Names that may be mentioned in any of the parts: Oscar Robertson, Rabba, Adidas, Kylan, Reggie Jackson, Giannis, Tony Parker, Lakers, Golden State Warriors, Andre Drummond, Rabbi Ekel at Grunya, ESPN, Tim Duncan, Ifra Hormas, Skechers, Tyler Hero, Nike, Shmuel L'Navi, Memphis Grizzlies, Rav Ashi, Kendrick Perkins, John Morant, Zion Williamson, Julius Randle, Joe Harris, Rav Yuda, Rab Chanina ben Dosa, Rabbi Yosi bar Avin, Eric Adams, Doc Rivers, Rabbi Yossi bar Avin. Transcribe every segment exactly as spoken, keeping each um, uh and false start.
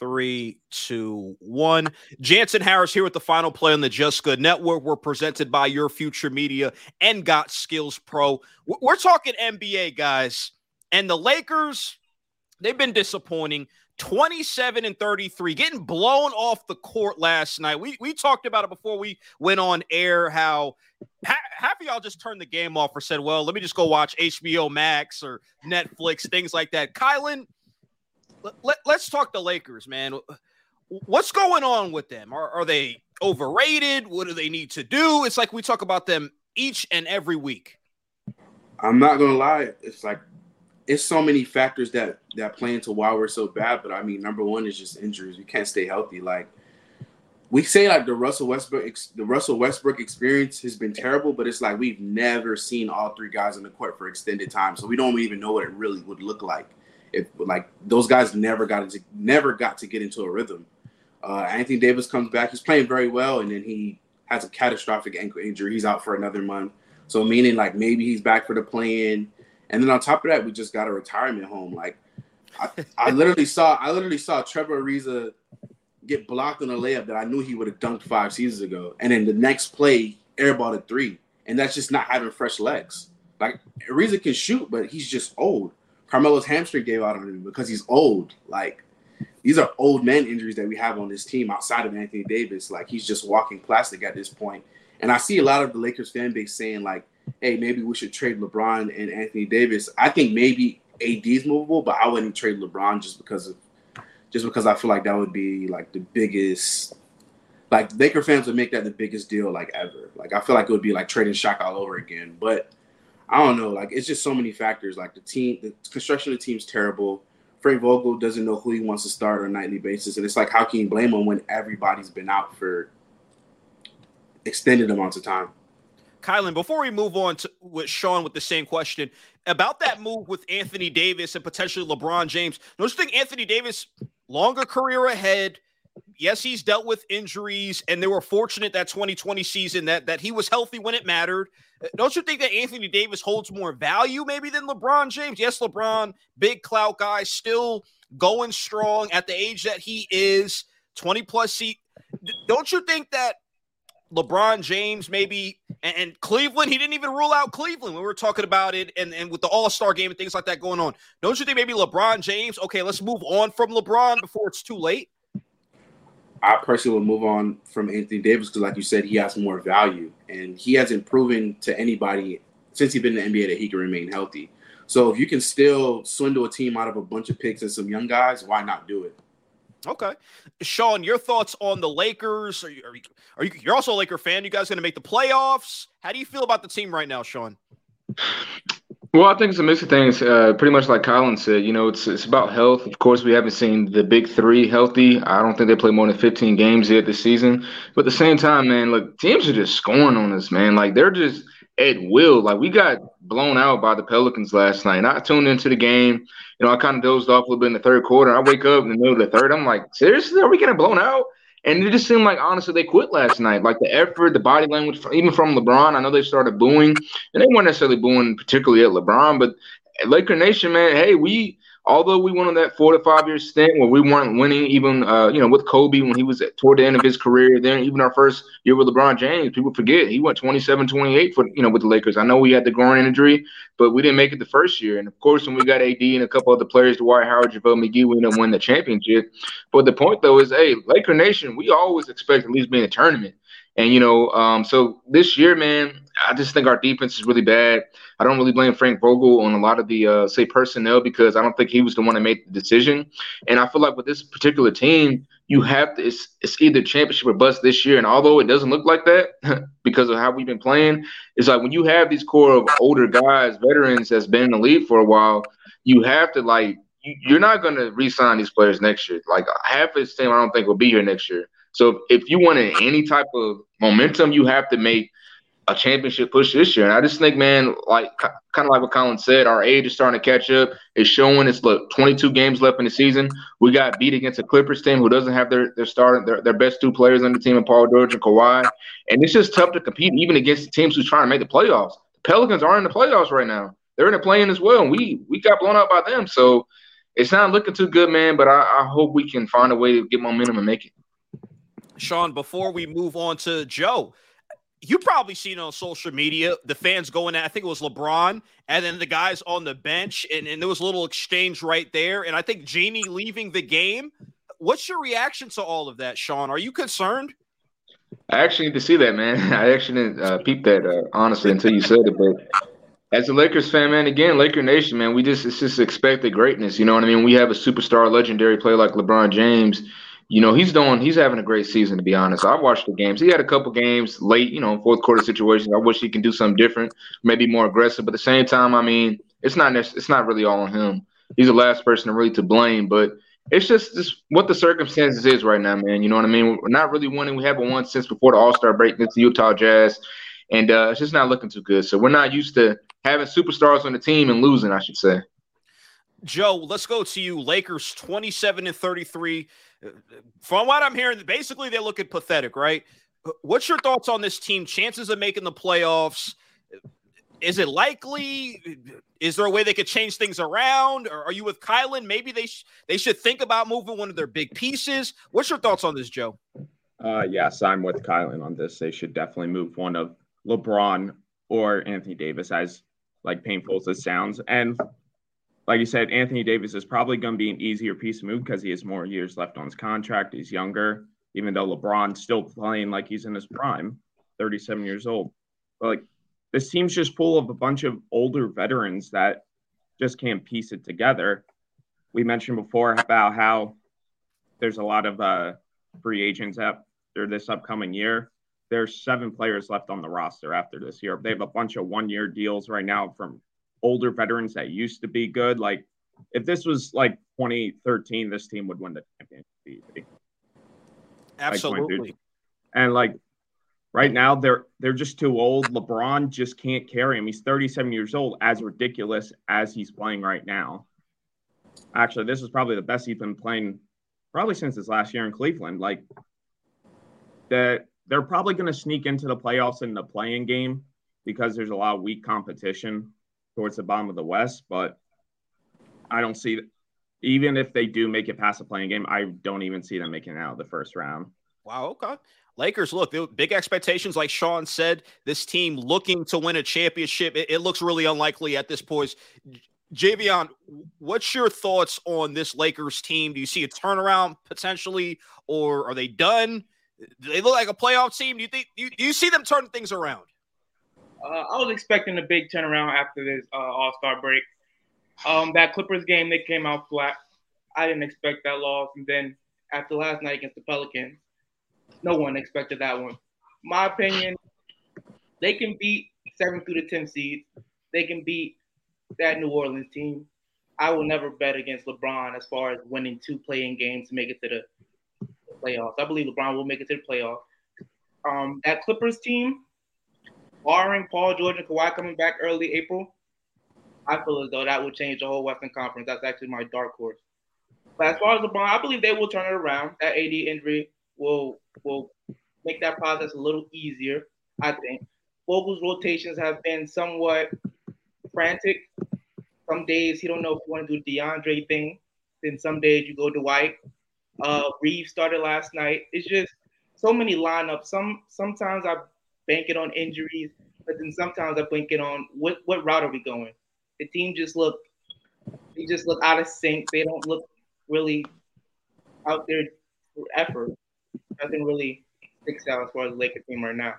Three, two, one. Jansen Harris here with the final play on the Just Good Network. We're presented by Your Future Media and Got Skills Pro. We're talking N B A, guys. And the Lakers, they've been disappointing. twenty-seven and thirty-three, getting blown off the court last night. We we talked about it before we went on air, how ha- half of y'all just turned the game off or said, well, let me just go watch H B O Max or Netflix, things like that. Kylan, let, let, let's talk the Lakers, man. What's going on with them? Are, are they overrated? What do they need to do? It's like we talk about them each and every week. I'm not going to lie. It's like, it's so many factors that, that play into why we're so bad. But, I mean, number one is just injuries. We can't stay healthy. Like, we say, like, the Russell Westbrook the Russell Westbrook experience has been terrible, but it's like we've never seen all three guys on the court for extended time. So we don't even know what it really would look like. If, like, those guys never got to, never got to get into a rhythm. Uh, Anthony Davis comes back. He's playing very well, and then he has a catastrophic ankle injury. He's out for another month. So meaning, like, maybe he's back for the play-in. And then on top of that, we just got a retirement home. Like, I, I literally saw, I literally saw Trevor Ariza get blocked on a layup that I knew he would have dunked five seasons ago. And then the next play, airballed a three. And that's just not having fresh legs. Like, Ariza can shoot, but he's just old. Carmelo's hamstring gave out on him because he's old. Like, these are old man injuries that we have on this team outside of Anthony Davis. Like, he's just walking plastic at this point. And I see a lot of the Lakers fan base saying, like, hey, maybe we should trade LeBron and Anthony Davis. I think maybe A D is movable, but I wouldn't trade LeBron just because of, just because I feel like that would be like the biggest, like Laker fans would make that the biggest deal like ever. Like I feel like it would be like trading Shaq all over again. But I don't know, like it's just so many factors. Like the team, the construction of the team's terrible. Frank Vogel doesn't know who he wants to start on a nightly basis, and it's like how can you blame him when everybody's been out for extended amounts of time. Kylan, before we move on to, with Sean with the same question, about that move with Anthony Davis and potentially LeBron James, don't you think Anthony Davis, longer career ahead, yes, he's dealt with injuries, and they were fortunate that twenty twenty season that, that he was healthy when it mattered. Don't you think that Anthony Davis holds more value maybe than LeBron James? Yes, LeBron, big clout guy, still going strong at the age that he is, twenty-plus seat. Don't you think that LeBron James maybe, and, and Cleveland, he didn't even rule out Cleveland when we were talking about it and, and with the All-Star game and things like that going on. Don't you think maybe LeBron James, okay, let's move on from LeBron before it's too late? I personally would move on from Anthony Davis because, like you said, he has more value. And he hasn't proven to anybody since he's been in the N B A that he can remain healthy. So if you can still swindle a team out of a bunch of picks and some young guys, why not do it? Okay. Sean, your thoughts on the Lakers? Are you, are you, are you, you're also a Laker fan. You guys going to make the playoffs? How do you feel about the team right now, Sean? Well, I think it's a mix of things. Uh, pretty much like Colin said, you know, it's it's about health. Of course, we haven't seen the big three healthy. I don't think they play more than fifteen games yet this season. But at the same time, man, look, teams are just scoring on us, man. Like, they're just at will. Like, we got blown out by the Pelicans last night. And I tuned into the game. You know, I kind of dozed off a little bit in the third quarter. I wake up in the middle of the third. I'm like, seriously, are we getting blown out? And it just seemed like, honestly, they quit last night. Like the effort, the body language, even from LeBron, I know they started booing. And they weren't necessarily booing particularly at LeBron. But Laker Nation, man, hey, we – although we went on that four- to five-year stint where we weren't winning even, uh, you know, with Kobe when he was at, toward the end of his career, then even our first year with LeBron James, people forget he went twenty-seven twenty-eight for, you know, with the Lakers. I know we had the groin injury, but we didn't make it the first year. And, of course, when we got A D and a couple other players, Dwight Howard, JaVale McGee, we ended up winning the championship. But the point, though, is, hey, Laker Nation, we always expect at least being a tournament. And, you know, um, so this year, man, I just think our defense is really bad. I don't really blame Frank Vogel on a lot of the, uh, say, personnel because I don't think he was the one that made the decision. And I feel like with this particular team, you have to it's, – it's either championship or bust this year. And although it doesn't look like that because of how we've been playing, it's like when you have these core of older guys, veterans that's been in the league for a while, you have to, like – you're not going to re-sign these players next year. Like half of this team I don't think will be here next year. So if you want any type of momentum, you have to make a championship push this year. And I just think, man, like kind of like what Colin said, our age is starting to catch up. It's showing. It's look, twenty-two games left in the season. We got beat against a Clippers team who doesn't have their their starting their, their best two players on the team, and Paul George and Kawhi. And it's just tough to compete even against the teams who's trying to make the playoffs. The Pelicans are in the playoffs right now. They're in the play-in as well, and we we got blown out by them. So it's not looking too good, man, but I, I hope we can find a way to get momentum and make it. Sean, before we move on to Joe, you probably seen on social media the fans going at, I think it was LeBron, and then the guys on the bench, and, and there was a little exchange right there. And I think Genie leaving the game. What's your reaction to all of that, Sean? Are you concerned? I actually need to see that, man. I actually didn't uh, peep that, uh, honestly, until you said it. But as a Lakers fan, man, again, Laker Nation, man, we just, it's just expected greatness. You know what I mean? We have a superstar, legendary player like LeBron James. You know, he's doing, he's having a great season, to be honest. I watched the games. He had a couple games late, you know, fourth quarter situations. I wish he can do something different, maybe more aggressive. But at the same time, I mean, it's not, it's not really all on him. He's the last person really to blame. But it's just, just what the circumstances is right now, man. You know what I mean? We're not really winning. We haven't won since before the All-Star break against the Utah Jazz. And uh, it's just not looking too good. So we're not used to having superstars on the team and losing, I should say. Joe, let's go to you. Lakers twenty-seven and thirty-three. From what I'm hearing, basically they're looking pathetic, right? What's your thoughts on this team? Chances of making the playoffs? Is it likely? Is there a way they could change things around? Or are you with Kylan? Maybe they sh- they should think about moving one of their big pieces. What's your thoughts on this, Joe? Uh, yes, I'm with Kylan on this. They should definitely move one of LeBron or Anthony Davis, as like painful as it sounds. And like you said, Anthony Davis is probably going to be an easier piece to move because he has more years left on his contract. He's younger, even though LeBron's still playing like he's in his prime, thirty-seven years old. But like this team's just full of a bunch of older veterans that just can't piece it together. We mentioned before about how there's a lot of uh, free agents after this upcoming year. There's seven players left on the roster after this year. They have a bunch of one-year deals right now from older veterans that used to be good. Like if this was like twenty thirteen, this team would win the championship. Absolutely. Like, and like right now they're, they're just too old. LeBron just can't carry him. He's thirty-seven years old, as ridiculous as he's playing right now. Actually, this is probably the best he's been playing probably since his last year in Cleveland. Like that, they're probably going to sneak into the playoffs in the play-in game because there's a lot of weak competition towards the bottom of the West, but I don't see – even if they do make it past the playing game, I don't even see them making it out of the first round. Wow, okay. Lakers, look, big expectations. Like Sean said, this team looking to win a championship. It, it looks really unlikely at this point. Javion, what's your thoughts on this Lakers team? Do you see a turnaround potentially, or are they done? Do they look like a playoff team? Do you think do you, do you see them turning things around? Uh, I was expecting a big turnaround after this uh, All-Star break. Um, that Clippers game, they came out flat. I didn't expect that loss. And then after last night against the Pelicans, no one expected that one. My opinion, they can beat seven through the ten seeds. They can beat that New Orleans team. I will never bet against LeBron as far as winning two play-in games to make it to the playoffs. I believe LeBron will make it to the playoffs. Um, that Clippers team, barring Paul George and Kawhi coming back early April, I feel as though that would change the whole Western Conference. That's actually my dark horse. But as far as LeBron, I believe they will turn it around. That A D injury will will make that process a little easier, I think. Vogel's rotations have been somewhat frantic. Some days he don't know if you want to do the DeAndre thing. Then some days you go Dwight. Uh, Reeves started last night. It's just so many lineups. Some sometimes I bank it on injuries, but then sometimes I bank it on what, what route are we going? The team just look, they just look out of sync. They don't look really out there for effort. Nothing really sticks out as far as the Lakers team right now.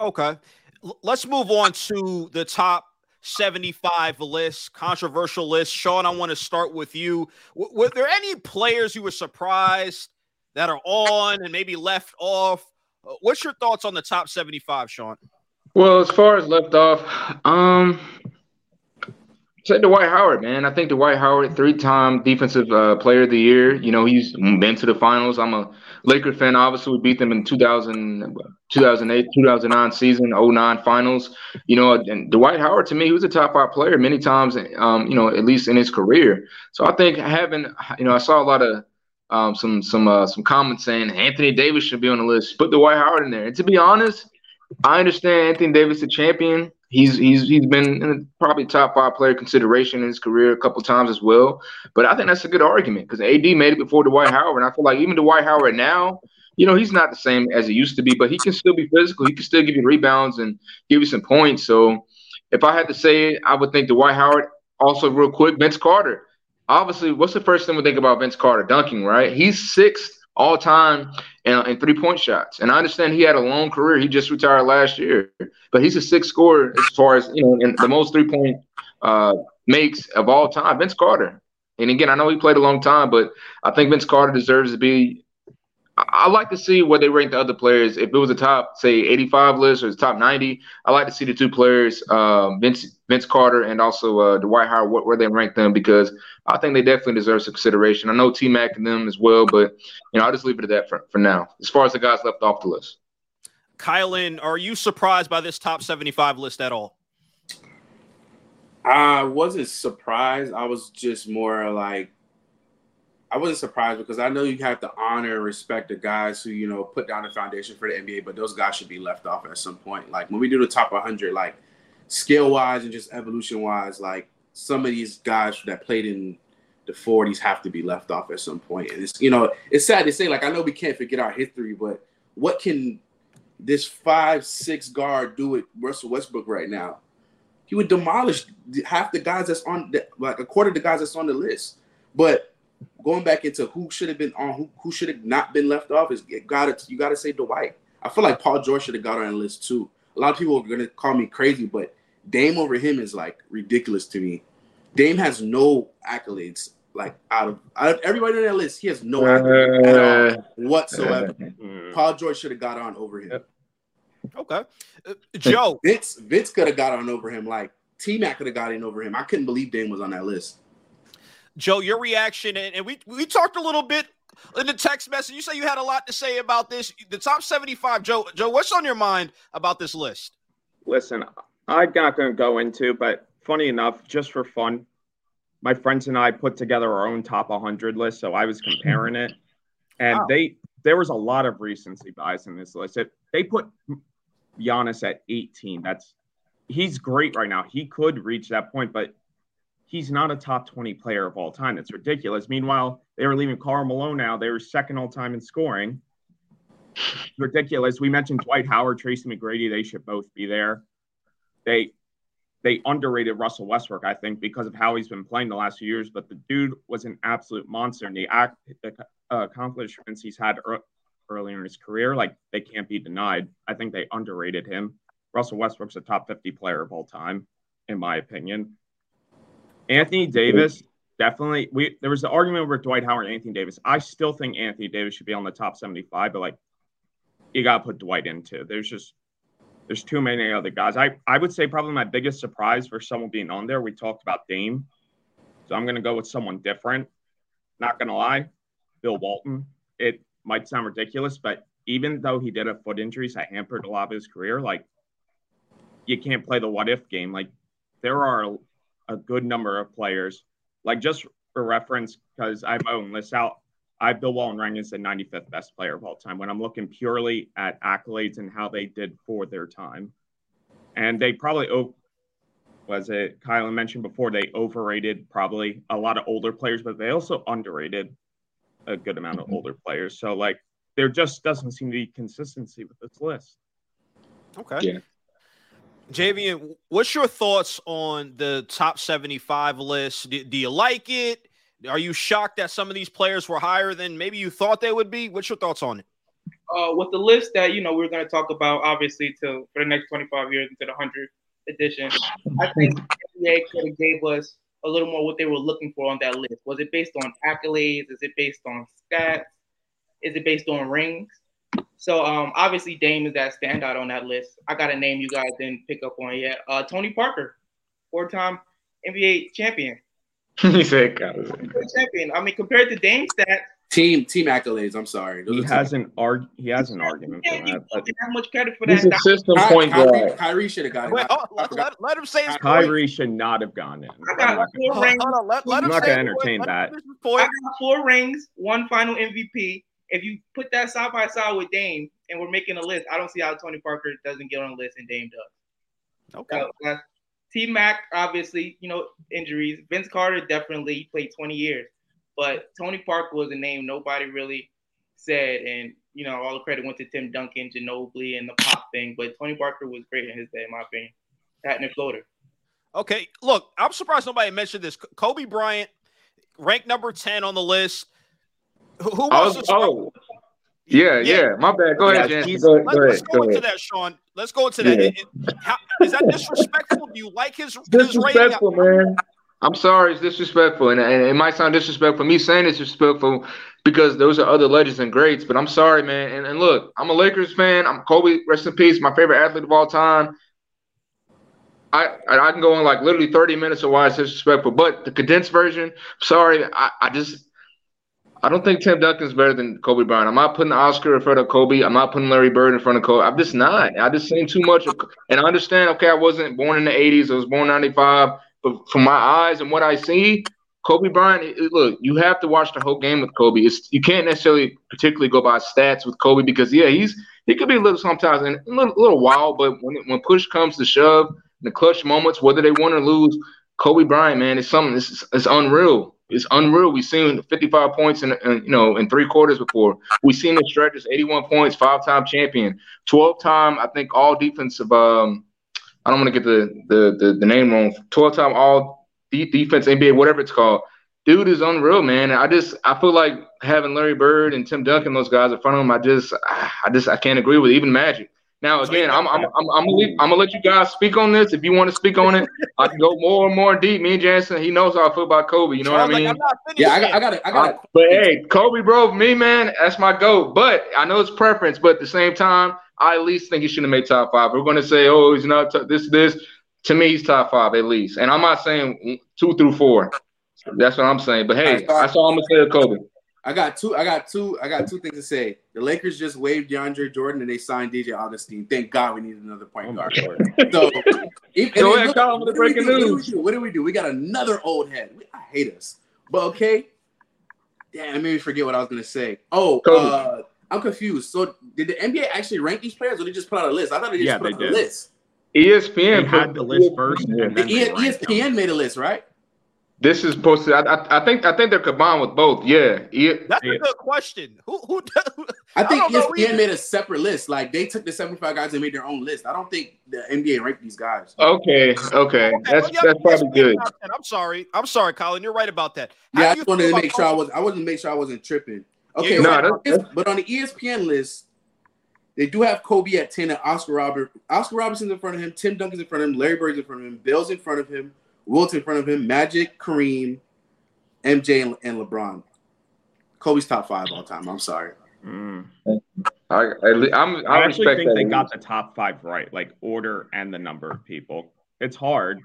Okay. L- let's move on to the top seventy-five list, controversial list. Sean, I want to start with you. W- were there any players you were surprised that are on and maybe left off? What's your thoughts on the top seventy-five, Sean? Well, as far as left off, um, said Dwight Howard, man. I think Dwight Howard, three-time defensive uh, player of the year. You know, he's been to the finals. I'm a Laker fan. Obviously, we beat them in two thousand, two thousand eight, two thousand nine season, oh nine finals. You know, and Dwight Howard, to me, he was a top five player many times, um, you know, at least in his career. So I think having, you know, I saw a lot of, Um, some some uh, some comments saying Anthony Davis should be on the list. Put Dwight Howard in there. And to be honest, I understand Anthony Davis, the champion. He's he's he's been in the probably top five player consideration in his career a couple times as well. But I think that's a good argument because A D made it before Dwight Howard, and I feel like even Dwight Howard now, you know, he's not the same as he used to be, but he can still be physical. He can still give you rebounds and give you some points. So if I had to say it, I would think Dwight Howard. Also, real quick, Vince Carter. Obviously, what's the first thing we think about Vince Carter? Dunking, right? He's sixth all time in, in three-point shots. And I understand he had a long career. He just retired last year. But he's a sixth scorer as far as, you know, in the most three-point uh, makes of all time, Vince Carter. And, again, I know he played a long time, but I think Vince Carter deserves to be – I like to see where they rank the other players. If it was a top, say, eighty-five list or the top ninety, I like to see the two players, um, Vince Vince Carter and also uh, Dwight Howard, where, where they rank them because I think they definitely deserve some consideration. I know T-Mac and them as well, but you know I'll just leave it at that for, for now as far as the guys left off the list. Kylan, are you surprised by this top seventy-five list at all? I wasn't surprised. I was just more like I wasn't surprised because I know you have to honor and respect the guys who, you know, put down the foundation for the N B A, but those guys should be left off at some point. Like when we do the top one hundred, like skill-wise and just evolution-wise, like some of these guys that played in the forties have to be left off at some point. And it's, you know, it's sad to say, like, I know we can't forget our history, but what can this five, six guard do with Russell Westbrook right now? He would demolish half the guys that's on, the, like a quarter of the guys that's on the list. But going back into who should have been on, who, who should have not been left off, is you got to you got to say Dwight. I feel like Paul George should have got on the list too. A lot of people are going to call me crazy, but Dame over him is like ridiculous to me. Dame has no accolades. Like out of, out of everybody on that list, he has no accolades at all whatsoever. Paul George should have got on over him. Okay, uh, Joe Vince Vince could have got on over him. Like T-Mac could have got in over him. I couldn't believe Dame was on that list. Joe, your reaction, and, and we we talked a little bit in the text message. You say you had a lot to say about this. The top seventy-five, Joe. Joe, what's on your mind about this list? Listen, I'm not going to go into, but funny enough, just for fun, my friends and I put together our own top one hundred list, so I was comparing it. And wow. they there was a lot of recency bias in this list. It, they put Giannis at eighteen. That's he's great right now. He could reach that point, but he's not a top twenty player of all time. That's ridiculous. Meanwhile, they were leaving Karl Malone now. They were second all time in scoring. It's ridiculous. We mentioned Dwight Howard, Tracy McGrady. They should both be there. They they underrated Russell Westbrook, I think, because of how he's been playing the last few years. But the dude was an absolute monster. And the, act, the uh, accomplishments he's had er- earlier in his career, like, they can't be denied. I think they underrated him. Russell Westbrook's a top fifty player of all time, in my opinion. Anthony Davis, definitely. We There was an argument over Dwight Howard and Anthony Davis. I still think Anthony Davis should be on the top seventy-five, but, like, you got to put Dwight in, too. There's just... There's too many other guys. I, I would say probably my biggest surprise for someone being on there, we talked about Dame. So I'm going to go with someone different. Not going to lie, Bill Walton. It might sound ridiculous, but even though he did have foot injuries that hampered a lot of his career, like, you can't play the what-if game. Like, there are a, a good number of players. Like, just for reference, because I have my own list out, I Bill Walton ranked as the ninety-fifth best player of all time when I'm looking purely at accolades and how they did for their time. And they probably, oh, was it Kylan mentioned before, they overrated probably a lot of older players, but they also underrated a good amount of older players. So, like, there just doesn't seem to be consistency with this list. Okay. Yeah. Javian, what's your thoughts on the top seventy-five list? Do, do you like it? Are you shocked that some of these players were higher than maybe you thought they would be? What's your thoughts on it? Uh, with the list that, you know, we're going to talk about, obviously, to for the next twenty-five years into the one hundredth edition, I think the N B A could have gave us a little more what they were looking for on that list. Was it based on accolades? Is it based on stats? Is it based on rings? So, um, obviously, Dame is that standout on that list. I got a name you guys didn't pick up on yet. Uh, Tony Parker, four-time N B A champion. He said, I mean, compared to Dame stats, team team accolades. I'm sorry, he has an arg. He has an argument. Yeah, for that, but have much credit for that. System Ky- point Kyrie, Kyrie, Kyrie should have gotten. Wait, oh, let, let, let him say his Kyrie point. Should not have gone in. I got four oh, rings. On, let, let I'm not gonna entertain boy. that. I got four rings, one final M V P. If you put that side by side with Dame, and we're making a list, I don't see how Tony Parker doesn't get on the list and Dame does. Okay. Uh, T-Mac, obviously, you know, injuries. Vince Carter definitely played twenty years. But Tony Parker was a name nobody really said. And, you know, all the credit went to Tim Duncan, Ginobili, and the pop thing. But Tony Parker was great in his day, in my opinion. Hat and a floater. Okay, look, I'm surprised nobody mentioned this. Kobe Bryant, ranked number ten on the list. Who was this? Oh, yeah, yeah, yeah. My bad. Go ahead, Jan. Let's, go let's go, go into ahead. that, Sean. Let's go into yeah. that. It, it, how, is that disrespectful? Do you like his, his rating? Disrespectful, man. I'm sorry, it's disrespectful. And, and it might sound disrespectful. Me saying it's disrespectful because those are other legends and greats. But I'm sorry, man. And, and look, I'm a Lakers fan. I'm Kobe, rest in peace, my favorite athlete of all time. I, I can go on like literally thirty minutes of why it's disrespectful, but the condensed version, sorry, I, I just – I don't think Tim Duncan's better than Kobe Bryant. I'm not putting Oscar in front of Kobe. I'm not putting Larry Bird in front of Kobe. I'm just not. I just seen too much. Of, and I understand, okay, I wasn't born in the eighties. I was born in ninety-five. But from my eyes and what I see, Kobe Bryant, it, look, you have to watch the whole game with Kobe. It's, you can't necessarily particularly go by stats with Kobe because, yeah, he's he could be a little sometimes and a little, little wild, but when when push comes to shove – the clutch moments, whether they win or lose, Kobe Bryant, man, it's something. It's, it's unreal. It's unreal. We've seen fifty-five points in, in you know in three quarters before. We've seen the stretches, eighty-one points, five-time champion, twelve-time, I think, all defensive. Um, I don't want to get the, the the the name wrong. twelve-time all de- defense N B A, whatever it's called. Dude is unreal, man. I just I feel like having Larry Bird and Tim Duncan, those guys in front of him. I just I just I can't agree with it. Even Magic. Now again, I'm I'm I'm I'm gonna, leave, I'm gonna let you guys speak on this. If you want to speak on it, I can go more and more deep. Me and Jansen, he knows how I feel about Kobe. You know Charles, what I mean? Like, I'm not yeah, I got I got it. I got I, but hey, Kobe, bro, me man, that's my goat. But I know it's preference. But at the same time, I at least think he should have made top five. We're gonna say, oh, he's not t- this this. To me, he's top five at least. And I'm not saying two through four. That's what I'm saying. But hey, that's all I'm gonna say to Kobe. I got two. I got two. I got two things to say. The Lakers just waived DeAndre Jordan and they signed D J Augustine. Thank God we need another point guard. So, if, Go ahead, Colin, with the breaking news. What do we do? We got another old head. I hate us. But okay. Damn, I made me forget what I was gonna say. Oh, uh, I'm confused. So, did the N B A actually rank these players, or they just put out a list? I thought they just yeah, put they out did. a list. E S P N had the list first. And then the E S P N made a list, right? This is posted. I, I, I think. I think they're combined with both. Yeah. yeah. That's yeah. a good question. Who? Who? Does, I think I E S P N made a separate list. Like they took the seventy-five guys and made their own list. I don't think the N B A ranked these guys. Okay. Okay. okay. That's well, yeah, that's probably good. That. I'm sorry. I'm sorry, Colin. You're right about that. How yeah. I just wanted to make sure I was. I wanted to make sure I wasn't tripping. Okay. Yeah, no, right. that's, that's... But on the E S P N list, they do have Kobe at ten and Oscar Robert. Oscar Robertson's in front of him. Tim Duncan's in front of him. Larry Bird's in front of him. Bill's in front of him. Wilt in front of him, Magic, Kareem, M J, and, and LeBron. Kobe's top five all time. I'm sorry. Mm. I, I, I'm, I, I actually respect think that they got the top five right, like order and the number of people. It's hard,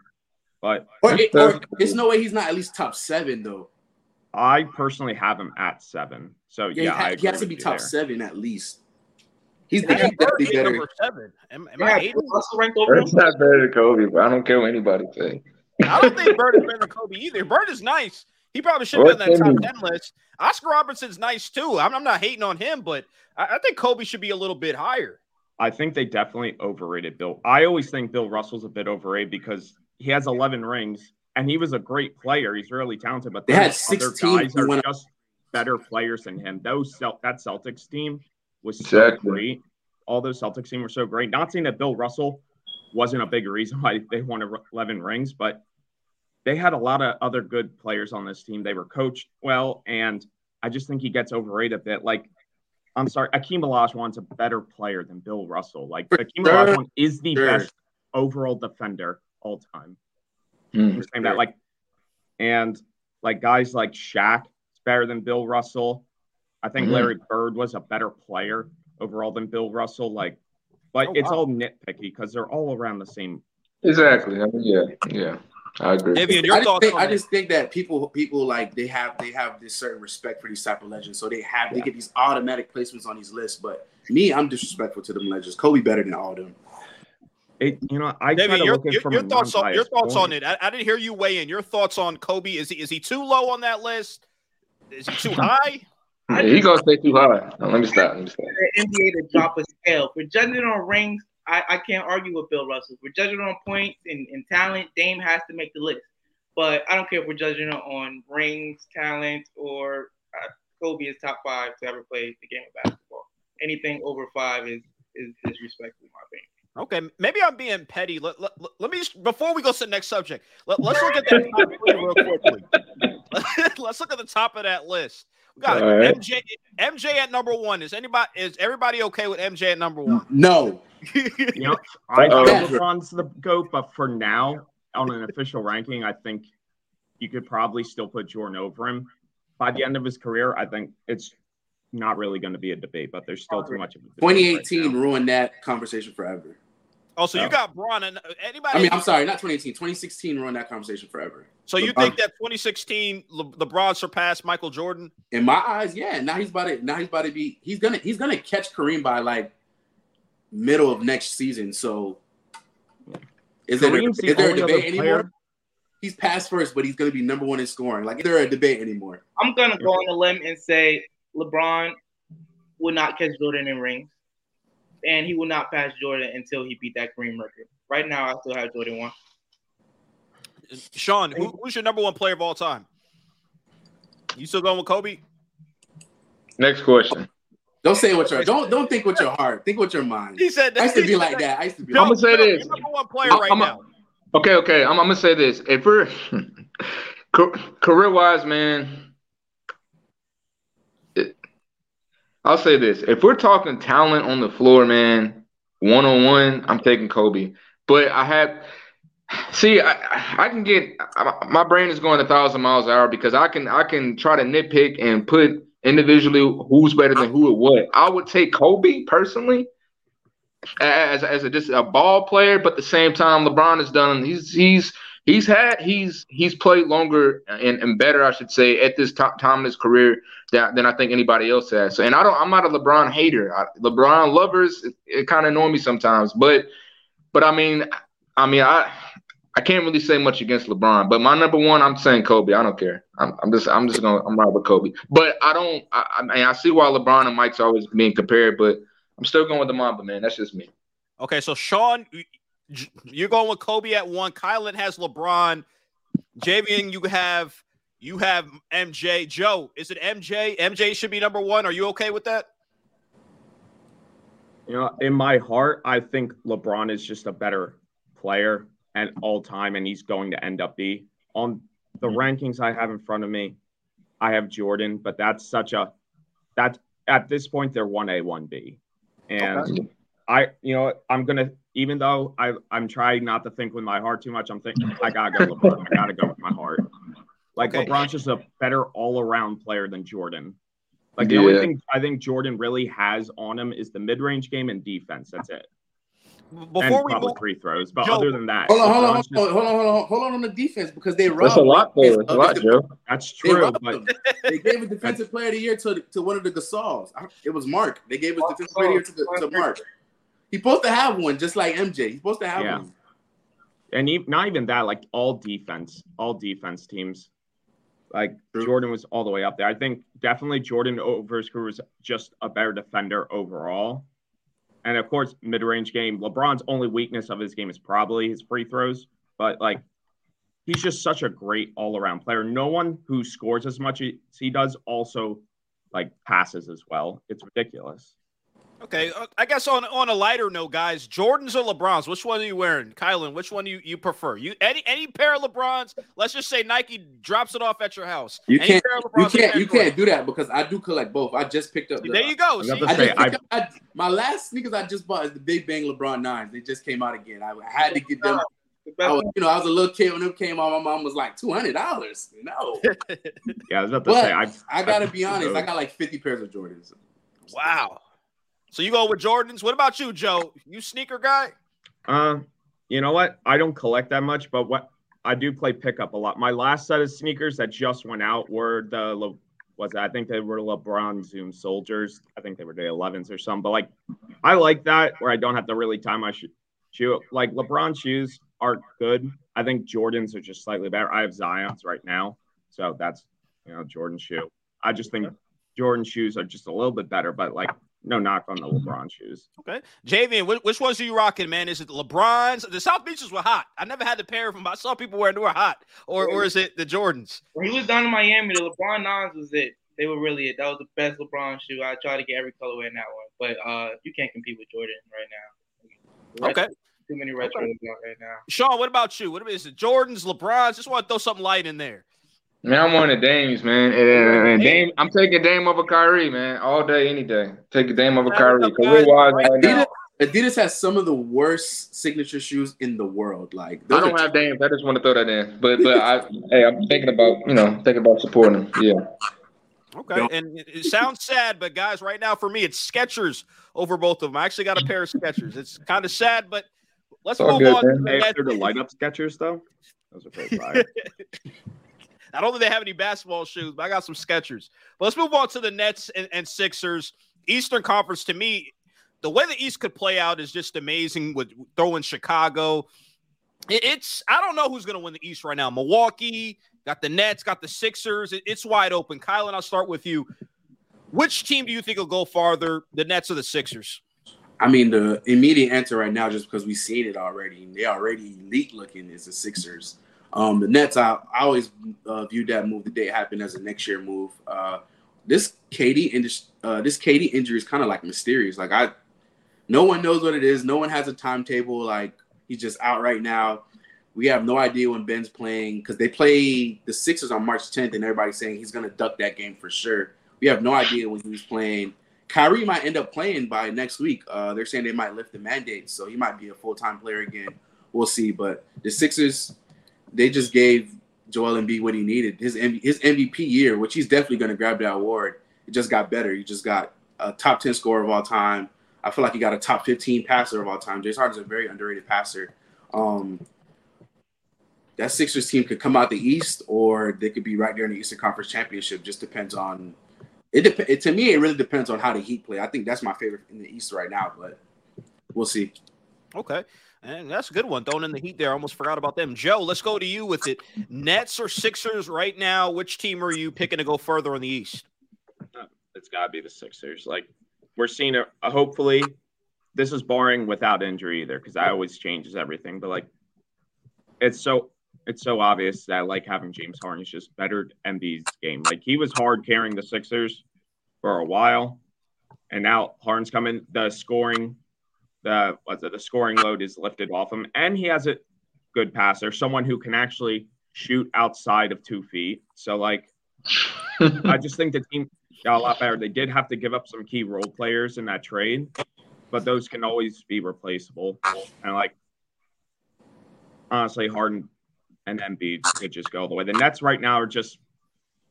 but or it, or there's no way he's not at least top seven, though. I personally have him at seven. So yeah, yeah he, ha- I he has to be top there. seven at least. He's the definitely better. Number seven. Am, am yeah, I Bird's not better than Kobe, but I don't care what anybody thinks. I don't think Bird is better than Kobe either. Bird is nice. He probably should have been on that top ten list. Oscar Robertson's nice too. I'm, I'm not hating on him, but I, I think Kobe should be a little bit higher. I think they definitely overrated Bill. I always think Bill Russell's a bit overrated because he has eleven rings and he was a great player. He's really talented, but those other guys are just better players than him. Those Celt- that Celtics team was so exactly. great. All those Celtics team were so great. Not saying that Bill Russell wasn't a big reason why they won eleven rings, but they had a lot of other good players on this team. They were coached well, and I just think he gets overrated a bit. Like, I'm sorry, Akeem Olajuwon's a better player than Bill Russell. Like, Akeem Olajuwon is the best overall defender all time. Mm, saying that, like, and like guys like Shaq is better than Bill Russell. I think mm. Larry Bird was a better player overall than Bill Russell. Like, but oh, it's wow. all nitpicky because they're all around the same. Exactly. I mean, yeah. Yeah. I agree. David, your I, just think, on I just think that people, people like they have, they have this certain respect for these type of legends. So they have, yeah. they get these automatic placements on these lists. But me, I'm disrespectful to them legends. Kobe better than all of them. It, you know, I David, your, your, from your thoughts on your thoughts point. on it. I, I didn't hear you weigh in. Your thoughts on Kobe? Is he is he too low on that list? Is he too high? Yeah, he gonna stay too high. No, let me stop. Let me stop. The N B A to drop a scale for judging on rings. I, I can't argue with Bill Russell. We're judging on points and, and talent. Dame has to make the list. But I don't care if we're judging on rings, talent, or uh, Kobe is top five to ever play the game of basketball. Anything over five is is disrespectful, in my opinion. Okay, maybe I'm being petty. Let, let, let me just, before we go to the next subject, let, let's look at that top really real quickly. Let's look at the top of that list. We got right. M J M J at number one. Is anybody is everybody okay with M J at number one? No. Yep. I thought LeBron's the GOAT, but for now, on an official ranking, I think you could probably still put Jordan over him. By the end of his career, I think it's not really going to be a debate, but there's still too much of a debate. twenty eighteen right ruined that conversation forever. Oh, so no. You got Bron and anybody? I mean, I'm sorry, not twenty eighteen. twenty sixteen ruined that conversation forever. So you LeBron. think that twenty sixteen Le- LeBron surpassed Michael Jordan? In my eyes, yeah. Now he's about to. Now he's about to be. He's gonna. He's gonna catch Kareem by like middle of next season. So is there, a, the is there a debate anymore? He's past first, but he's gonna be number one in scoring. Like, is there a debate anymore? I'm gonna go on a limb and say LeBron will not catch Jordan in rings. And he will not pass Jordan until he beat that Kareem record. Right now, I still have Jordan one. Sean, who, who's your number one player of all time? You still going with Kobe? Next question. Don't say what your don't don't think with your heart. Think with your mind. He said that. I used to be like that. I used to be. I'm like gonna that. say this. Your number one player I'm, right I'm a, now. Okay, okay. I'm, I'm gonna say this. If we're career wise, man, it, I'll say this. If we're talking talent on the floor, man, one-on-one, I'm taking Kobe. But I have – see, I, I can get – my brain is going a thousand miles an hour because I can I can try to nitpick and put individually who's better than who or what. I would take Kobe personally as, as a, just a ball player, but at the same time, LeBron has done – he's he's he's had – he's he's played longer and, and better, I should say, at this top time in his career – That, than I think anybody else has. So, and I don't. I'm not a LeBron hater. I, LeBron lovers it, it kind of annoy me sometimes. But, but I mean, I mean, I I can't really say much against LeBron. But my number one, I'm saying Kobe. I don't care. I'm, I'm just I'm just gonna I'm right with Kobe. But I don't. I, I mean, I see why LeBron and Mike's always being compared. But I'm still going with the Mamba, man. That's just me. Okay, so Sean, you're going with Kobe at one. Kylan has LeBron. Javian, you have. You have M J. Joe, is it M J? M J should be number one. Are you okay with that? You know, in my heart, I think LeBron is just a better player at all time, and he's going to end up be. On the rankings I have in front of me, I have Jordan, but that's such a – that at this point, they're one A, one B. And okay. I – you know, I'm going to – even though I, I'm trying not to think with my heart too much, I'm thinking I got to go LeBron. I got to go with my heart. Like, okay. LeBron's just a better all-around player than Jordan. Like, the yeah. only thing I think Jordan really has on him is the mid-range game and defense. That's it. Before and we probably move, free throws. But Joe, other than that. Hold on, hold on, just, hold on, hold on, hold on, hold on on the defense because they robbed. That's a lot, That's a lot, the, Joe. That's true. They, but, they gave a defensive player of the year to, to one of the Gasols. It was Mark. They gave a defensive player of the year to, the, to Mark. He's supposed to have one, just like M J. He's supposed to have yeah. one. And even, not even that, like, all defense, all defense teams. Like, Jordan was all the way up there. I think definitely Jordan over his career was just a better defender overall. And, of course, mid-range game. LeBron's only weakness of his game is probably his free throws. But, like, he's just such a great all-around player. No one who scores as much as he does also, like, passes as well. It's ridiculous. Okay, I guess on, on a lighter note, guys, Jordans or LeBrons, which one are you wearing? Kylan, which one do you, you prefer? You any any pair of LeBrons, let's just say Nike drops it off at your house. You any can't, you can't, you can't do that because I do collect both. I just picked up. The, there you go. I I say, I, I, my last sneakers I just bought is the Big Bang LeBron nines. They just came out again. I had to get them. I was, you know, I was a little kid when them came out. My mom was like, two hundred dollars. No. Yeah, I was about to but say. I, I got to be honest. I got like fifty pairs of Jordans. Wow. So you go with Jordans. What about you, Joe? You sneaker guy? Uh, you know what? I don't collect that much, but what I do play pickup a lot. My last set of sneakers that just went out were the Le- was I think they were LeBron Zoom Soldiers. I think they were the elevens or something. But like, I like that where I don't have to really tie my shoe. shoe. Like LeBron shoes are good. I think Jordans are just slightly better. I have Zions right now, so that's you know Jordan shoe. I just think Jordan shoes are just a little bit better, but like. no knock on the LeBron shoes. Okay. Javian, which, which ones are you rocking, man? Is it the LeBrons? The South Beaches were hot. I never had to pair of them. I saw people wearing them were hot. Or or is it the Jordans? When he was down in Miami, the LeBron nines was it. They were really it. That was the best LeBron shoe. I tried to get every colorway in that one. But uh, you can't compete with Jordan right now. Okay. Too many retros okay. out right now. Sean, what about you? What about, is it Jordans, LeBrons? Just want to throw something light in there. Man, I'm on the Dames, man. And, and Dame, I'm taking Dame over Kyrie, man. All day, any day. Take a Dame over Kyrie. Career wise, right now. Adidas has some of the worst signature shoes in the world. Like I don't have Dames. I just want to throw that in. But but I hey, I'm thinking about you know thinking about supporting them. Yeah. Okay, and it sounds sad, but guys, right now for me, it's Skechers over both of them. I actually got a pair of Skechers. It's kind of sad, but let's move good, on. Man. After the light up Skechers, though, those are pretty fire. I don't think they have any basketball shoes, but I got some Skechers. But let's move on to the Nets and, and Sixers. Eastern Conference, to me, the way the East could play out is just amazing with throwing Chicago. It, it's I don't know who's going to win the East right now. Milwaukee, got the Nets, got the Sixers. It, it's wide open. Kylan, I'll start with you. Which team do you think will go farther, the Nets or the Sixers? I mean, the immediate answer right now, just because we've seen it already, and they're already elite looking, is the Sixers. Um, the Nets, I, I always uh, viewed that move the day it happened as a next year move. Uh, this K D indus- uh, this K D injury is kind of like mysterious. Like I, no one knows what it is. No one has a timetable. Like he's just out right now. We have no idea when Ben's playing because they play the Sixers on March tenth, and everybody's saying he's gonna duck that game for sure. We have no idea when he's playing. Kyrie might end up playing by next week. Uh, they're saying they might lift the mandate, so he might be a full time player again. We'll see. But the Sixers. They just gave Joel Embiid what he needed. His his M V P year, which he's definitely going to grab that award, it just got better. He just got a top ten scorer of all time. I feel like he got a top fifteen passer of all time. James Harden's a very underrated passer. Um, that Sixers team could come out the East, or they could be right there in the Eastern Conference Championship. Just depends on it, dep- it. To me, it really depends on how the Heat play. I think that's my favorite in the East right now, but we'll see. Okay. And that's a good one. Throwing in the Heat there. I almost forgot about them. Joe, let's go to you with it. Nets or Sixers right now? Which team are you picking to go further in the East? It's got to be the Sixers. Like, we're seeing a, a hopefully this is barring without injury either because I always changes everything. But, like, it's so it's so obvious that I like having James Harden. It's just better Embiid's game. Like, he was hard carrying the Sixers for a while, and now Harden's coming. The scoring – The, what's it, the scoring load is lifted off him, and he has a good passer, someone who can actually shoot outside of two feet. So, like, I just think the team got a lot better. They did have to give up some key role players in that trade, but those can always be replaceable. And, like, honestly, Harden and Embiid could just go all the way. The Nets right now are just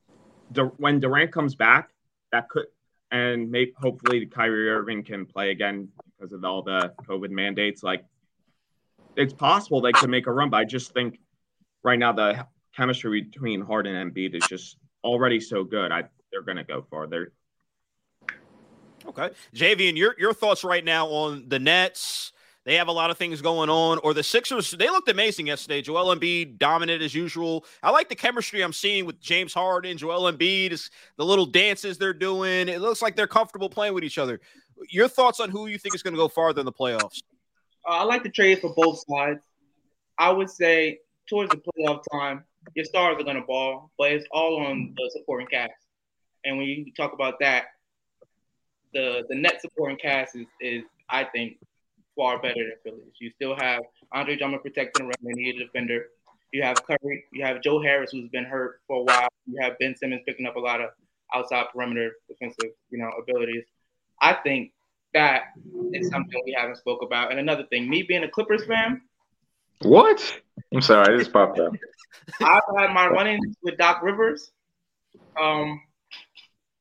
– when Durant comes back, that could – and maybe hopefully Kyrie Irving can play again because of all the COVID mandates. Like, it's possible they could make a run, but I just think right now the chemistry between Harden and Embiid is just already so good. I they're going to go farther. Okay, Javian, your your thoughts right now on the Nets? They have a lot of things going on, or the Sixers. They looked amazing yesterday. Joel Embiid dominant as usual. I like the chemistry I'm seeing with James Harden, Joel Embiid, it's the little dances they're doing. It looks like they're comfortable playing with each other. Your thoughts on who you think is going to go farther in the playoffs? Uh, I like the trade for both sides. I would say towards the playoff time, your stars are going to ball, but it's all on the supporting cast. And when you talk about that, the the net supporting cast is, is I think, far better than Phillies. You still have Andre Drummond protecting around and he's a defender. You have Curry. You have Joe Harris, who's been hurt for a while. You have Ben Simmons picking up a lot of outside perimeter defensive, you know, abilities. I think that is something we haven't spoke about. And another thing, me being a Clippers fan. What? I'm sorry, I just popped up. I've had my run-ins with Doc Rivers. Um,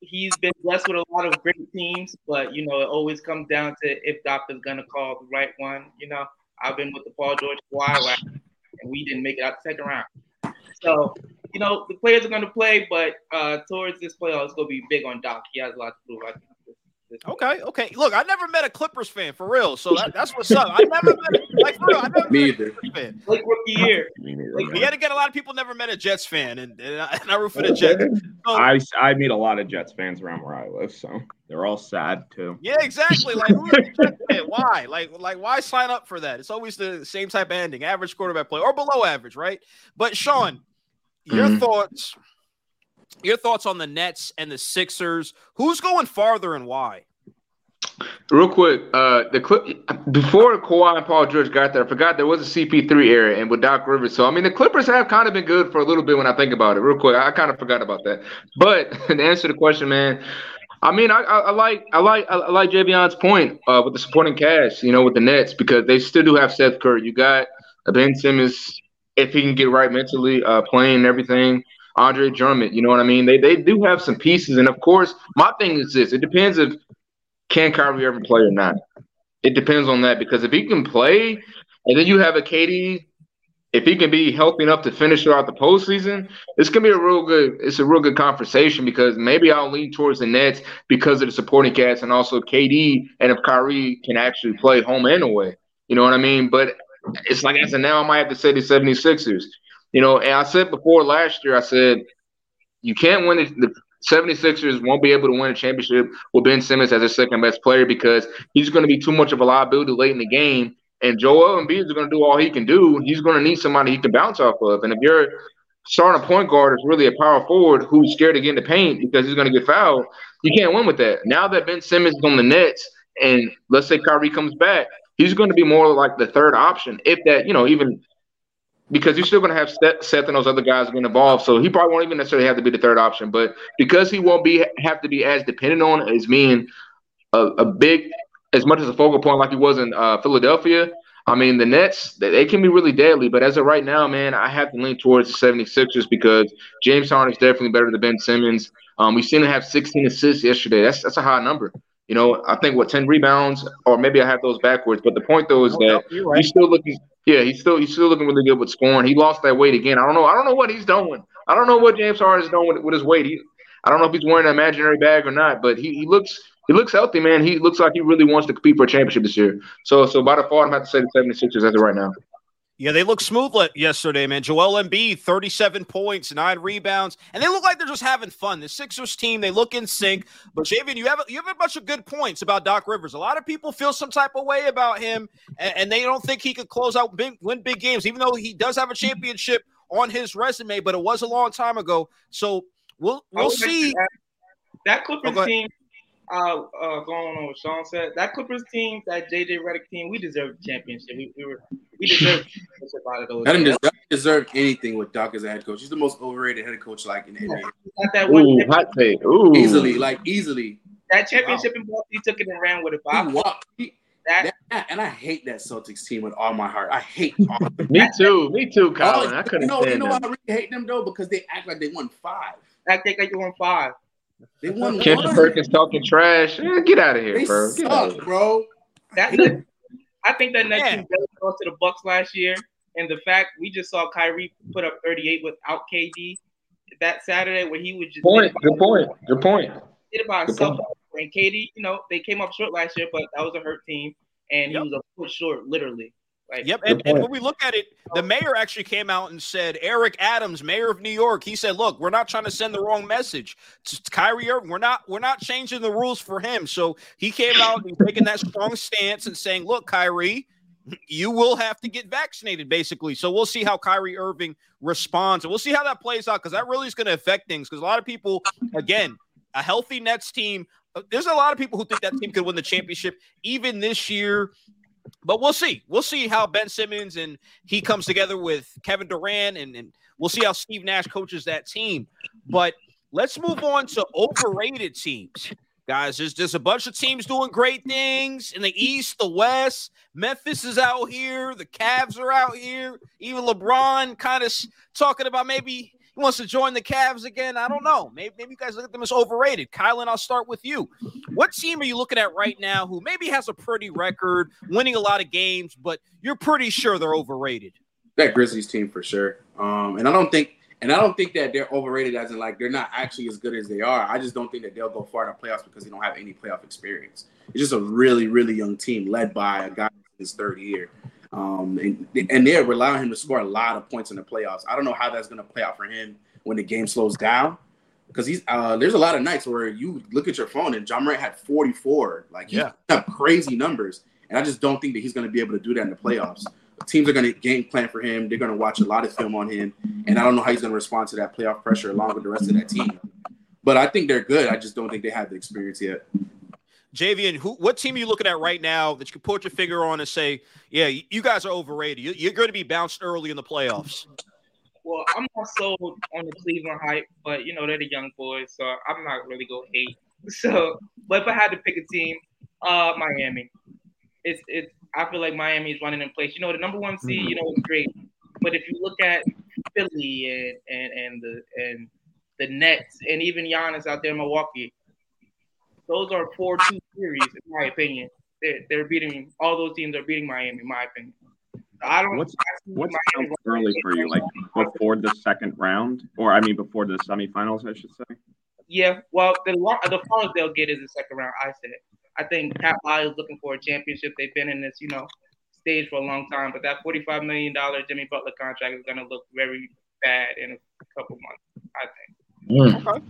He's been blessed with a lot of great teams, but, you know, it always comes down to if Doc is going to call the right one. You know, I've been with the Paul George, Kawhi, and we didn't make it out the second round. So, you know, the players are going to play, but uh, towards this playoff, it's going to be big on Doc. He has a lot to prove. Okay, okay. Look, I never met a Clippers fan for real, so that, that's what's up. I never met a, like for real. I never Me met either. a Clippers fan. Like rookie year. Like, we had to get a lot of people never met a Jets fan, and, and, I, and I root for the Jets. So, I I meet a lot of Jets fans around where I live, so they're all sad too. Yeah, exactly. Like who is a Jets fan? Why? Like like why sign up for that? It's always the same type of ending: average quarterback play or below average, right? But Sean, your mm-hmm. thoughts. Your thoughts on the Nets and the Sixers? Who's going farther and why? Real quick, uh, the Clip- before Kawhi and Paul George got there, I forgot there was a C P three era and with Doc Rivers. So, I mean, the Clippers have kind of been good for a little bit when I think about it. Real quick, I kind of forgot about that. But to answer the question, man, I mean, I, I, I like I like I like Javion's point uh, with the supporting cast, you know, with the Nets because they still do have Steph Curry. You got Ben Simmons if he can get right mentally, uh, playing and everything. Andre Drummond, you know what I mean? They they do have some pieces. And, of course, my thing is this. It depends if can Kyrie ever play or not. It depends on that because if he can play and then you have a K D, if he can be healthy enough to finish throughout the postseason, it's going to be a real good – it's a real good conversation because maybe I'll lean towards the Nets because of the supporting cast and also K D and if Kyrie can actually play home and away. You know what I mean? But it's like as of now, I might have to say the seventy-sixers. You know, and I said before last year, I said, you can't win – the seventy-sixers won't be able to win a championship with Ben Simmons as their second-best player because he's going to be too much of a liability late in the game, and Joel Embiid is going to do all he can do. He's going to need somebody he can bounce off of. And if you're starting a point guard is really a power forward who's scared to get in the paint because he's going to get fouled, you can't win with that. Now that Ben Simmons is on the Nets and let's say Kyrie comes back, he's going to be more like the third option if that, you know, even – because you're still going to have Seth and those other guys being involved, so he probably won't even necessarily have to be the third option. But because he won't be have to be as dependent on as being a, a big as much as a focal point like he was in uh, Philadelphia, I mean the Nets they, they can be really deadly. But as of right now, man, I have to lean towards the seventy-sixers because James Harden is definitely better than Ben Simmons. Um, we've seen him have sixteen assists yesterday. That's that's a high number. You know, I think what ten rebounds, or maybe I have those backwards. But the point though is oh, that no, right. he's still looking. Yeah, he's still he's still looking really good with scoring. He lost that weight again. I don't know. I don't know what he's doing. I don't know what James Harden is doing with, with his weight. He, I don't know if he's wearing an imaginary bag or not. But he, he looks he looks healthy, man. He looks like he really wants to compete for a championship this year. So so by default, I'm gonna have to say the seventy-sixers as of right now. Yeah, they look smooth yesterday, man. Joel Embiid, thirty-seven points, nine rebounds, and they look like they're just having fun. The Sixers team, they look in sync. But Javion, you have a, you have a bunch of good points about Doc Rivers. A lot of people feel some type of way about him, and, and they don't think he could close out big, win big games, even though he does have a championship on his resume. But it was a long time ago, so we'll we'll see. That, that Clippers oh, team, uh, uh, going on what Sean said. That Clippers team, that J J Redick team, we deserve a championship. We, we were. We deserve of those. I didn't deserve anything with Doc as a head coach. He's the most overrated head coach, like in the N B A. Not that one. Ooh, hot take. Ooh. Easily, like easily. That championship wow. in Boston, he took it and ran with it. Bob. That, that, and I hate that Celtics team with all my heart. I hate all of them. Me that, too. Me too, Colin. All, I couldn't. You know, you know why I really hate them though? Because they act like they won five. I think like they won five. They won. Kendrick Perkins talking trash. Eh, get out of here, they bro. Suck, get out of here. Bro. That's it. I think that next yeah. team lost to the Bucks last year, and the fact we just saw Kyrie put up thirty-eight without K D that Saturday, where he was just point. Good point. Good point. Did about himself and K D. You know they came up short last year, but that was a hurt team, and yep. he was a foot short, literally. Like, yep, and, and when we look at it, the mayor actually came out and said, Eric Adams, mayor of New York, he said, look, we're not trying to send the wrong message to Kyrie Irving. We're not we're not changing the rules for him. So he came out and taking that strong stance and saying, look, Kyrie, you will have to get vaccinated, basically. So we'll see how Kyrie Irving responds. And we'll see how that plays out because that really is going to affect things because a lot of people, again, a healthy Nets team, there's a lot of people who think that team could win the championship even this year. But we'll see. We'll see how Ben Simmons and he comes together with Kevin Durant, and, and we'll see how Steve Nash coaches that team. But let's move on to overrated teams. Guys, there's just a bunch of teams doing great things in the East, the West. Memphis is out here. The Cavs are out here. Even LeBron kind of talking about maybe – he wants to join the Cavs again. I don't know. Maybe, maybe you guys look at them as overrated. Kylan, I'll start with you. What team are you looking at right now who maybe has a pretty record, winning a lot of games, but you're pretty sure they're overrated? That Grizzlies team for sure. Um, and I don't think And I don't think that they're overrated as in like they're not actually as good as they are. I just don't think that they'll go far in the playoffs because they don't have any playoff experience. It's just a really, really young team led by a guy in his third year. Um, and, and they're allowing him to score a lot of points in the playoffs. I don't know how that's going to play out for him when the game slows down. Because he's uh, there's a lot of nights where you look at your phone and John Morant had forty-four. Like, yeah, he had crazy numbers. And I just don't think that he's going to be able to do that in the playoffs. Teams are going to game plan for him. They're going to watch a lot of film on him. And I don't know how he's going to respond to that playoff pressure along with the rest of that team. But I think they're good. I just don't think they have the experience yet. Javian, who, what team are you looking at right now that you can put your finger on and say, yeah, you guys are overrated. You, you're going to be bounced early in the playoffs? Well, I'm not sold on the Cleveland hype, but, you know, they're the young boys, so I'm not really going to hate. So, but if I had to pick a team, uh, Miami. It's it's. I feel like Miami is running in place. You know, the number one seed, you know, is great. But if you look at Philly and and and the and the Nets and even Giannis out there in Milwaukee, those are four two series, in my opinion. They're, they're beating – all those teams are beating Miami, in my opinion. I don't what's what's Miami early for you, like before the second round? Or, I mean, before the semifinals, I should say? Yeah, well, the the farthest they'll get is the second round, I said. I think Pat Lyle is looking for a championship. They've been in this, you know, stage for a long time. But that forty-five million dollars Jimmy Butler contract is going to look very bad in a couple months, I think. Okay.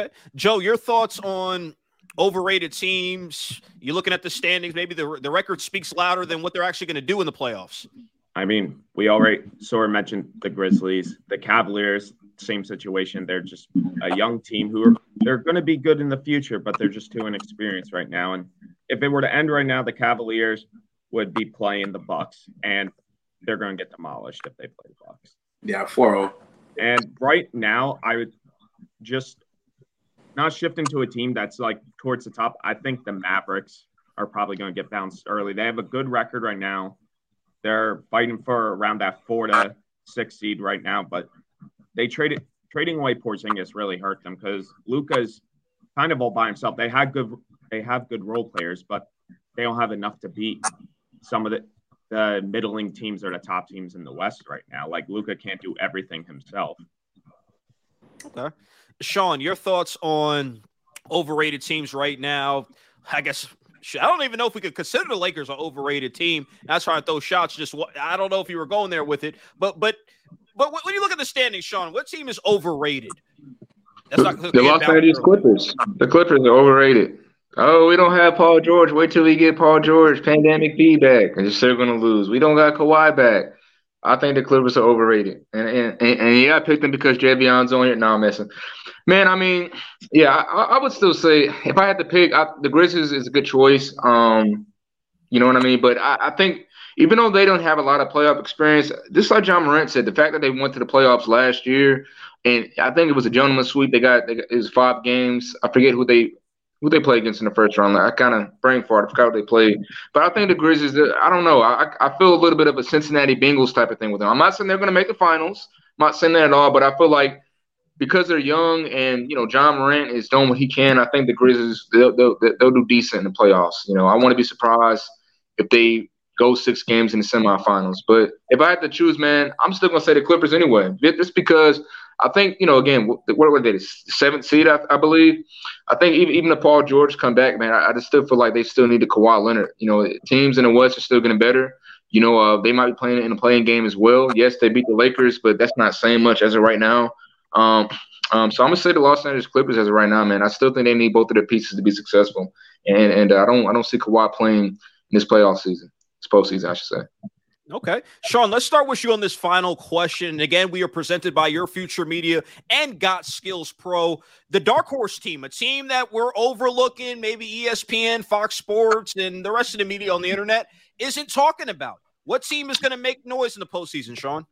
Okay. Joe, your thoughts on overrated teams? You're looking at the standings. Maybe the the record speaks louder than what they're actually going to do in the playoffs. I mean, we already Sora mentioned the Grizzlies, the Cavaliers, same situation. They're just a young team who are they're going to be good in the future, but they're just too inexperienced right now. And if it were to end right now, the Cavaliers would be playing the Bucks, and they're going to get demolished if they play the Bucks. Yeah, four oh. And right now, I would just not shift into a team that's like towards the top. I think the Mavericks are probably going to get bounced early. They have a good record right now. They're fighting for around that four to six seed right now, but they traded trading away Porzingis really hurt them because Luka's kind of all by himself. They had good, they have good role players, but they don't have enough to beat some of the, the middling teams or the top teams in the West right now. Like Luka can't do everything himself. Okay, Sean, your thoughts on overrated teams right now? I guess. I don't even know if we could consider the Lakers an overrated team. That's why I throw shots. Just I don't know if you were going there with it, but but but when you look at the standings, Sean, what team is overrated? That's not the Los Angeles Clippers. The Clippers are overrated. Oh, we don't have Paul George. Wait till we get Paul George. Pandemic feedback, and you're still gonna lose. We don't got Kawhi back. I think the Clippers are overrated, and and, and, and yeah, I picked them because Javion's on here. No, I'm messing. Man, I mean, yeah, I, I would still say if I had to pick, I, the Grizzlies is a good choice. Um, you know what I mean? But I, I think even though they don't have a lot of playoff experience, just like John Morant said, the fact that they went to the playoffs last year, and I think it was a gentleman's sweep. They got, they got it was five games. I forget who they who they played against in the first round. I kind of brain farted. I forgot who they played. But I think the Grizzlies, I don't know. I, I feel a little bit of a Cincinnati Bengals type of thing with them. I'm not saying they're going to make the finals. I'm not saying that at all, but I feel like because they're young and, you know, John Morant is doing what he can, I think the Grizzlies, they'll, they'll, they'll do decent in the playoffs. You know, I want to be surprised if they go six games in the semifinals. But if I had to choose, man, I'm still going to say the Clippers anyway. Just because I think, you know, again, what were they, the seventh seed, I, I believe? I think even, even if Paul George come back, man, I, I just still feel like they still need the Kawhi Leonard. You know, teams in the West are still getting better. You know, uh, they might be playing in a playing game as well. Yes, they beat the Lakers, but that's not saying much as of right now. Um, um, so I'm gonna say the Los Angeles Clippers as of right now, man. I still think they need both of their pieces to be successful, and and uh, I don't I don't see Kawhi playing in this playoff season, this postseason, I should say. Okay, Sean, let's start with you on this final question. Again, we are presented by Your Future Media and Got Skills Pro, the dark horse team, a team that we're overlooking. Maybe E S P N, Fox Sports, and the rest of the media on the internet isn't talking about. What team is going to make noise in the postseason, Sean?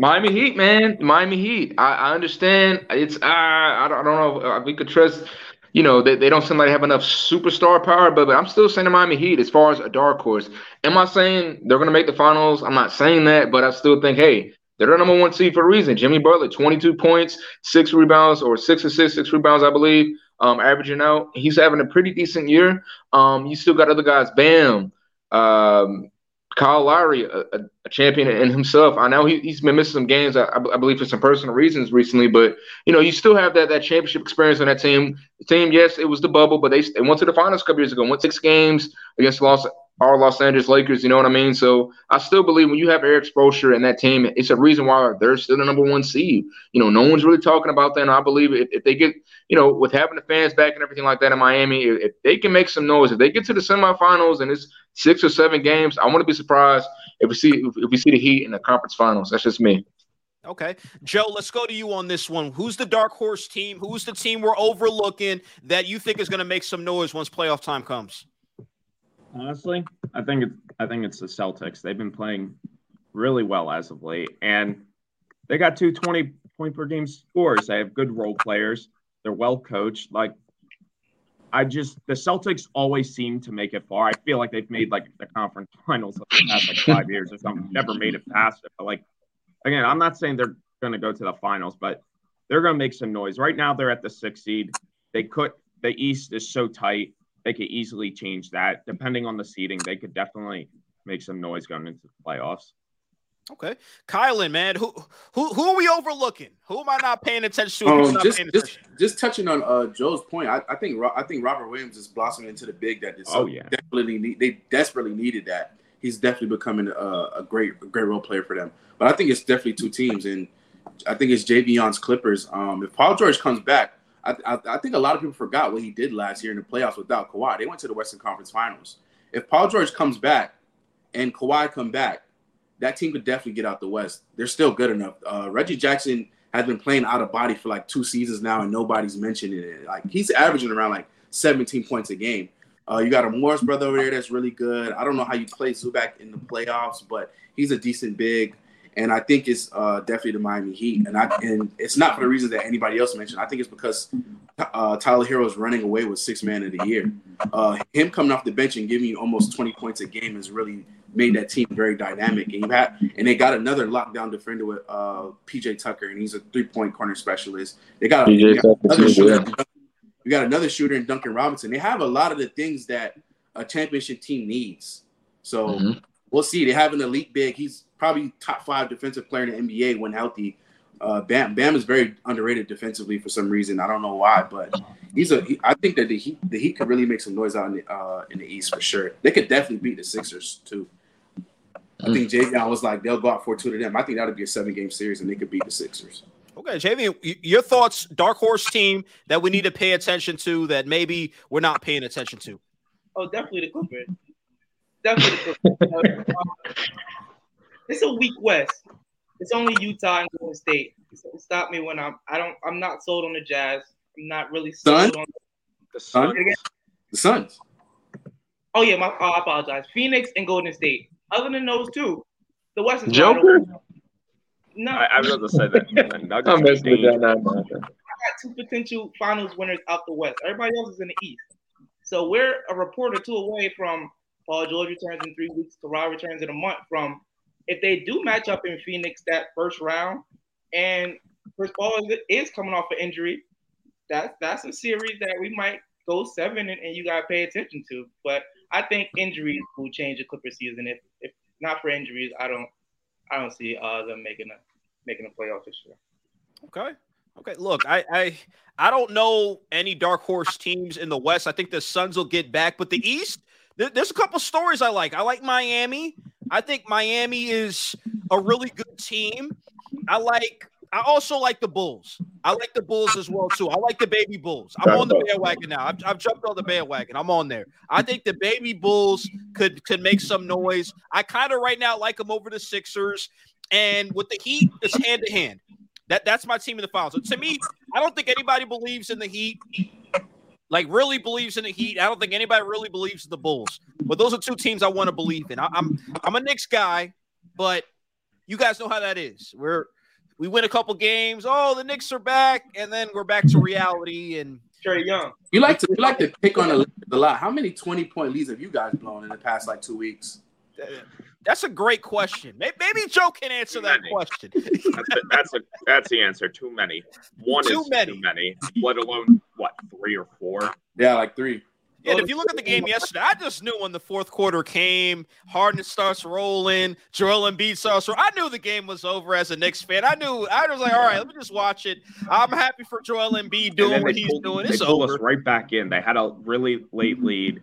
Miami Heat, man. Miami Heat. I, I understand. It's uh, I, don't, I don't know if we could trust, you know, they, they don't seem like they have enough superstar power, but, but I'm still saying the Miami Heat as far as a dark horse. Am I saying they're going to make the finals? I'm not saying that, but I still think, hey, they're the number one seed for a reason. Jimmy Butler, twenty-two points, six rebounds, or six assists, six rebounds, I believe, um, averaging out. He's having a pretty decent year. Um, you still got other guys, Bam, um, Kyle Lowry, a, a champion in himself. I know he, he's been missing some games, I, I believe, for some personal reasons recently. But, you know, you still have that that championship experience on that team. The team, yes, it was the bubble, but they, they went to the finals a couple years ago, went six games against Los, our Los Angeles Lakers. You know what I mean? So I still believe when you have Eric Spoelstra and that team, it's a reason why they're still the number one seed. You know, no one's really talking about that. And I believe if, if they get, you know, with having the fans back and everything like that in Miami, if, if they can make some noise, if they get to the semifinals and it's six or seven games, I wouldn't be surprised if we see if we see the Heat in the conference finals. That's just me. Okay. Joe, let's go to you on this one. Who's the dark horse team? Who's the team we're overlooking that you think is going to make some noise once playoff time comes? Honestly, I think it's, I think it's the Celtics. They've been playing really well as of late, and they got two twenty-point-per-game scores. They have good role players. They're well-coached. Like, I just – the Celtics always seem to make it far. I feel like they've made, like, the conference finals the past, like, five years or something. Never made it past it. But, like, again, I'm not saying they're going to go to the finals, but they're going to make some noise. Right now, they're at the sixth seed. They could – the East is so tight. They could easily change that. Depending on the seeding, they could definitely make some noise going into the playoffs. Okay. Kylan, man, who who who are we overlooking? Who am I not paying attention to? Um, just, paying attention? Just, just touching on uh, Joe's point, I, I think I think Robert Williams is blossoming into the big that this. Oh, yeah. Definitely need, they desperately needed that. He's definitely becoming a, a great a great role player for them. But I think it's definitely two teams, and I think it's Javion's Clippers. Um, if Paul George comes back, I, I, I think a lot of people forgot what he did last year in the playoffs without Kawhi. They went to the Western Conference Finals. If Paul George comes back and Kawhi come back, that team could definitely get out the West. They're still good enough. Uh, Reggie Jackson has been playing out of body for like two seasons now, and nobody's mentioning it. Like, he's averaging around like seventeen points a game. Uh, you got a Morris brother over there that's really good. I don't know how you play Zubac in the playoffs, but he's a decent big. And I think it's uh, definitely the Miami Heat. And I and it's not for the reasons that anybody else mentioned. I think it's because uh, Tyler Hero is running away with sixth man of the year. Uh, him coming off the bench and giving you almost twenty points a game has really made that team very dynamic. And you have, and they got another lockdown defender with uh, P J Tucker, and he's a three-point corner specialist. They got, they got another shooter. You got another shooter in Duncan Robinson. They have a lot of the things that a championship team needs. So mm-hmm. we'll see. They have an elite big. He's probably top five defensive player in the N B A when healthy. Uh, Bam Bam is very underrated defensively for some reason. I don't know why, but he's a. He, I think that the Heat the Heat could really make some noise out in the uh, in the East for sure. They could definitely beat the Sixers too. I think Javion was like they'll go out four two to them. I think that would be a seven game series and they could beat the Sixers. Okay, Javion, your thoughts? Dark horse team that we need to pay attention to that maybe we're not paying attention to. Oh, definitely the Clippers. Definitely the Clippers. It's a weak West. It's only Utah and Golden State. So stop me when I'm. I don't. I'm not sold on the Jazz. I'm not really sold Sun? on the Suns. The Suns. Oh yeah, my. Oh, I apologize. Phoenix and Golden State. Other than those two, the West is Joker. No, I, I was going to say that. I'm messing with that now. I got two potential finals winners out the West. Everybody else is in the East. So we're a report or two away from Paul George returns in three weeks. Kawhi returns in a month from. If they do match up in Phoenix that first round, and Chris Paul is coming off an injury, that's that's a series that we might go seven, and, and you gotta pay attention to. But I think injuries will change the Clippers season. If if not for injuries, I don't I don't see uh, them making a making a playoff this year. Okay. Okay, look, I, I I don't know any dark horse teams in the West. I think the Suns will get back, but the East. There's a couple stories I like. I like Miami. I think Miami is a really good team. I like. I also like the Bulls. I like the Bulls as well, too. I like the baby Bulls. I'm on the bandwagon now. I've, I've jumped on the bandwagon. I'm on there. I think the baby Bulls could, could make some noise. I kind of right now like them over the Sixers. And with the Heat, it's hand-to-hand. That, that's my team in the finals. So to me, I don't think anybody believes in the Heat. Like, really believes in the Heat. I don't think anybody really believes in the Bulls. But those are two teams I want to believe in. I, I'm I'm a Knicks guy, but you guys know how that is. We're we win a couple games. Oh, the Knicks are back, and then we're back to reality. And Trey Young, you like to you like to pick on the Lakers a lot. How many twenty point leads have you guys blown in the past like two weeks? That's a great question. Maybe Joe can answer that question. That's, a, that's, a, that's the answer. Too many. One too is many. too many, let alone, what, three or four? Yeah, like three. Yeah, if you look at the game yesterday, I just knew when the fourth quarter came, Harden starts rolling, Joel Embiid starts rolling. I knew the game was over as a Knicks fan. I knew. I was like, all right, let me just watch it. I'm happy for Joel Embiid doing what he's pulled, doing. It's over. They pulled us right back in. They had a really late lead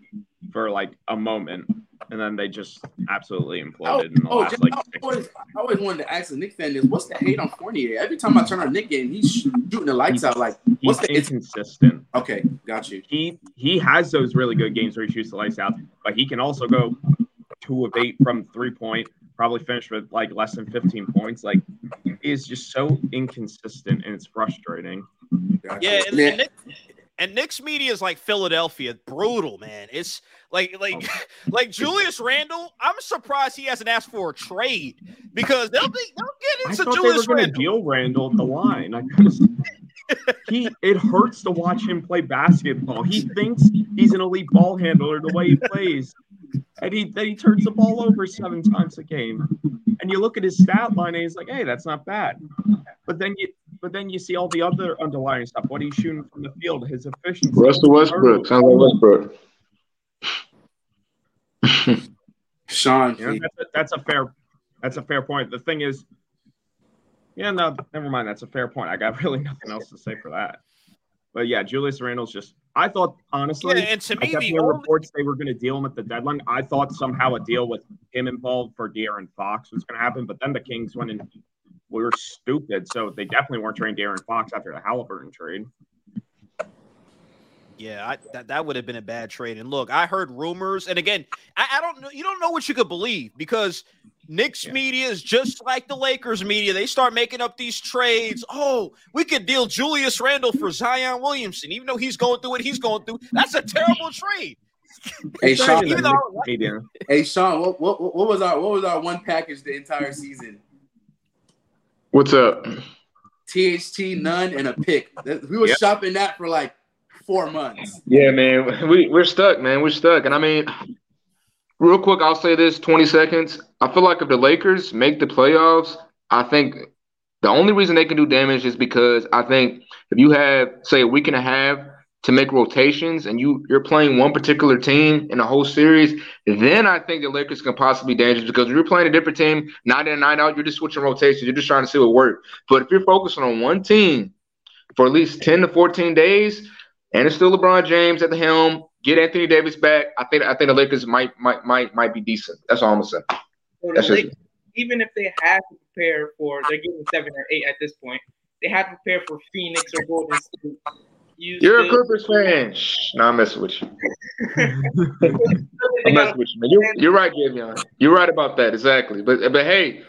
for like a moment, and then they just absolutely imploded in the oh, last like I always, I always wanted to ask a Knicks fan is, what's the hate on Fournier? Every time I turn on Knicks game, he's shooting the lights he's, out. Like, what's he's the inconsistent? Okay, got you. He he has those really good games where he shoots the lights out, but he can also go two of eight from three point, probably finish with like less than fifteen points. Like, he is just so inconsistent, and it's frustrating. Yeah, and, and Knicks, And Knicks media is like Philadelphia, brutal, man. It's like, like, like Julius Randle. I'm surprised he hasn't asked for a trade because they'll be they'll get into I thought Julius they were Randle. Deal Randle at the line. I just, he it hurts to watch him play basketball. He thinks he's an elite ball handler the way he plays, and he then he turns the ball over seven times a game. And you look at his stat line, and he's like, "Hey, that's not bad." But then you. But then you see all the other underlying stuff. What he's shooting from the field, his efficiency. Russell Westbrook. Sounds like Westbrook. Sean, yeah, that's, a, that's a fair. That's a fair point. The thing is, yeah, no, never mind. That's a fair point. I got really nothing else to say for that. But yeah, Julius Randle's just. I thought honestly, yeah, and to me, the only... reports they were going to deal him at the deadline. I thought somehow a deal with him involved for De'Aaron Fox was going to happen, but then the Kings went and. We were stupid, so they definitely weren't trading De'Aaron Fox after the Halliburton trade. Yeah, I, that, that would have been a bad trade. And look, I heard rumors, and again, I, I don't know. You don't know what you could believe because Knicks yeah. media is just like the Lakers media. They start making up these trades. Oh, we could deal Julius Randle for Zion Williamson, even though he's going through what he's going through. That's a terrible trade. Hey Sean, even though, hey, hey Sean, what, what what was our what was our one package the entire season? What's up? T H T, none, and a pick. We were yep. shopping that for like four months. Yeah, man. We, we're stuck, man. We're stuck. And, I mean, real quick, I'll say this, twenty seconds. I feel like if the Lakers make the playoffs, I think the only reason they can do damage is because I think if you have, say, a week and a half to make rotations and you, you're playing one particular team in a whole series, then I think the Lakers can possibly be dangerous because if you're playing a different team, night in and night out, you're just switching rotations. You're just trying to see what works. But if you're focusing on one team for at least ten to fourteen days and it's still LeBron James at the helm, get Anthony Davis back, I think I think the Lakers might might might, might be decent. That's all I'm going to say. Lakers, even if they have to prepare for – they're getting seven or eight at this point. They have to prepare for Phoenix or Golden State. You You're still- a Clippers fan. Shh. No, I'm messing with you. I'm messing with you, man. You're, you're right, Javion. You're right about that, exactly. But but hey,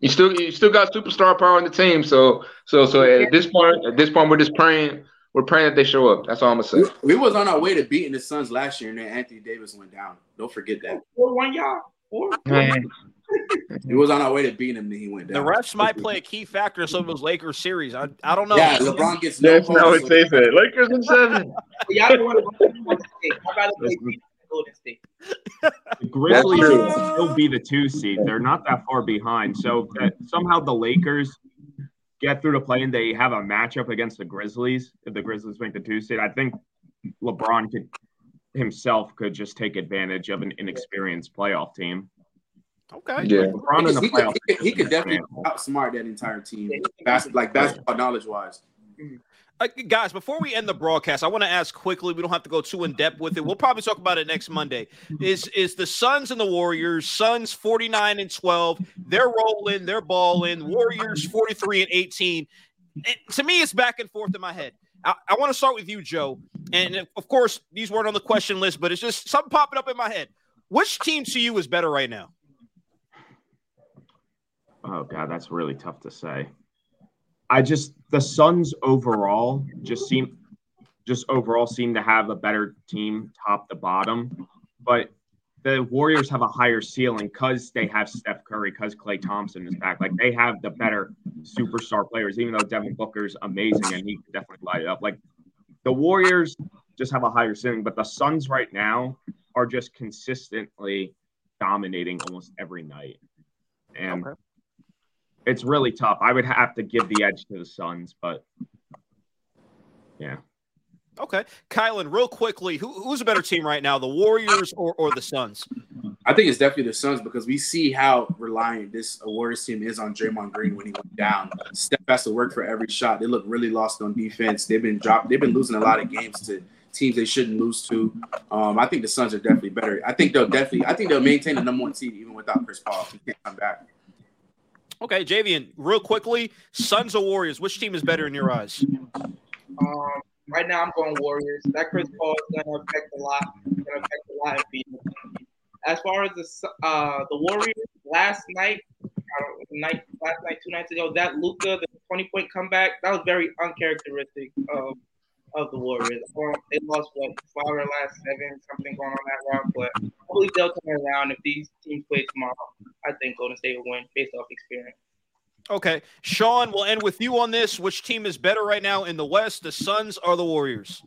you still you still got superstar power on the team. So so so at this point, at this point, we're just praying. We're praying that they show up. That's all I'm gonna say. We, we was on our way to beating the Suns last year, and then Anthony Davis went down. Don't forget that. Four one y'all. Four one. It was on our way to beating him, then he went down. The refs might play a key factor in some of those Lakers series. I, I don't know. Yeah, LeBron gets no points. That's not what they said. Lakers in seven. Y'all don't want to play Golden State. I'd rather play Golden State. The Grizzlies will be the two seed. They're not that far behind. So that somehow the Lakers get through to play and they have a matchup against the Grizzlies. If the Grizzlies make the two seed, I think LeBron could himself could just take advantage of an inexperienced playoff team. Okay. Yeah. Like he, could, he, could, he could definitely outsmart that entire team, Bas- like basketball knowledge-wise. Uh, guys, before we end the broadcast, I want to ask quickly. We don't have to go too in depth with it. We'll probably talk about it next Monday. Is is the Suns and the Warriors? Suns forty-nine and twelve. They're rolling. They're balling. Warriors forty-three and eighteen. And to me, it's back and forth in my head. I, I want to start with you, Joe. And of course, these weren't on the question list, but it's just something popping up in my head. Which team to you is better right now? Oh, God, that's really tough to say. I just – the Suns overall just seem – just overall seem to have a better team top to bottom. But the Warriors have a higher ceiling because they have Steph Curry, because Klay Thompson is back. Like, they have the better superstar players, even though Devin Booker's amazing and he could definitely light it up. Like, the Warriors just have a higher ceiling, but the Suns right now are just consistently dominating almost every night. And okay. – It's really tough. I would have to give the edge to the Suns, but yeah. Okay. Kylan, real quickly, who, who's a better team right now, the Warriors or, or the Suns? I think it's definitely the Suns because we see how reliant this Warriors team is on Draymond Green when he went down. Steph has to work for every shot. They look really lost on defense. They've been dropped. They've been losing a lot of games to teams they shouldn't lose to. Um, I think the Suns are definitely better. I think they'll definitely. I think they'll maintain the number one seed even without Chris Paul. He can't come back. Okay, Javian, real quickly, Suns or Warriors? Which team is better in your eyes? Um, right now, I'm going Warriors. That Chris Paul is going to affect a lot. Going to affect a lot of people. As far as the uh, the Warriors, last night, I don't, night, last night, two nights ago, that Luka, the twenty-point comeback, that was very uncharacteristic of of the Warriors. Um, they lost what five or last seven, something going on that round, but hopefully they'll turn around. If these teams play tomorrow, I think Golden State will win based off experience. Okay, Sean, we'll end with you on this. Which team is better right now in the West, the Suns or the Warriors?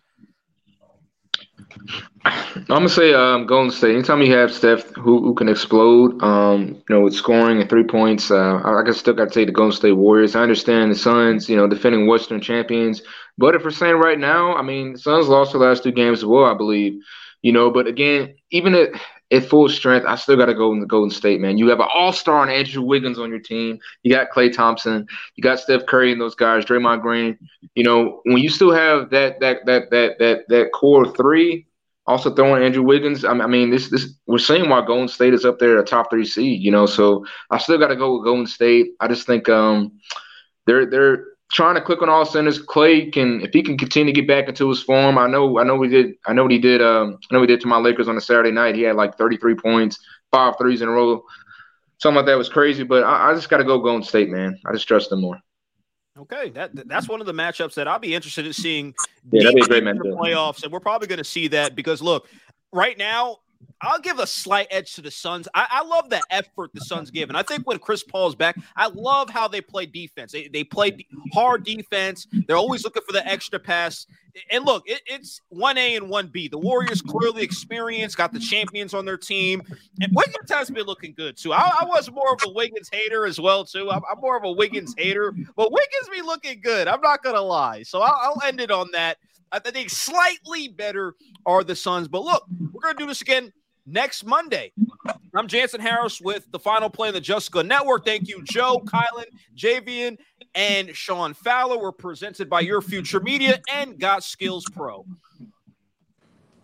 I'm gonna say um, Golden State. Anytime you have Steph who, who can explode, um, you know, with scoring and three points, uh, I, I guess still got to take the Golden State Warriors. I understand the Suns, you know, defending Western champions, but if we're saying right now, I mean, the Suns lost the last two games as well, I believe, you know. But again, even at, at full strength, I still got to go in the Golden State, man. You have an all-star in Andrew Wiggins on your team. You got Klay Thompson. You got Steph Curry and those guys, Draymond Green. You know, when you still have that that that that that that core three. Also throwing Andrew Wiggins. I mean, this this we're seeing why Golden State is up there, a top three seed, you know. So I still got to go with Golden State. I just think um, they're they're trying to click on all centers. Clay can, if he can continue to get back into his form. I know I know we did. I know what he did. Um, I know we did to my Lakers on a Saturday night. He had like thirty-three points, five threes in a row. Something like that was crazy. But I, I just got to go Golden State, man. I just trust them more. Okay, that that's one of the matchups that I'll be interested in seeing yeah, deep in the playoffs, and we're probably going to see that because, look, right now, I'll give a slight edge to the Suns. I, I love the effort the Suns give, and I think when Chris Paul's back, I love how they play defense. They they play hard defense. They're always looking for the extra pass. And, look, it, it's one A and one B. The Warriors clearly experienced, got the champions on their team. And Wiggins has been looking good, too. I, I was more of a Wiggins hater as well, too. I'm, I'm more of a Wiggins hater. But Wiggins be looking good. I'm not going to lie. So I'll, I'll end it on that. I think slightly better are the Suns. But, look, we're going to do this again next Monday. I'm Jansen Harris with the Final Play on the Just Good Network. Thank you, Joe, Kylan, Javian, and Sean Fowler. We're presented by Your Future Media and Got Skills Pro.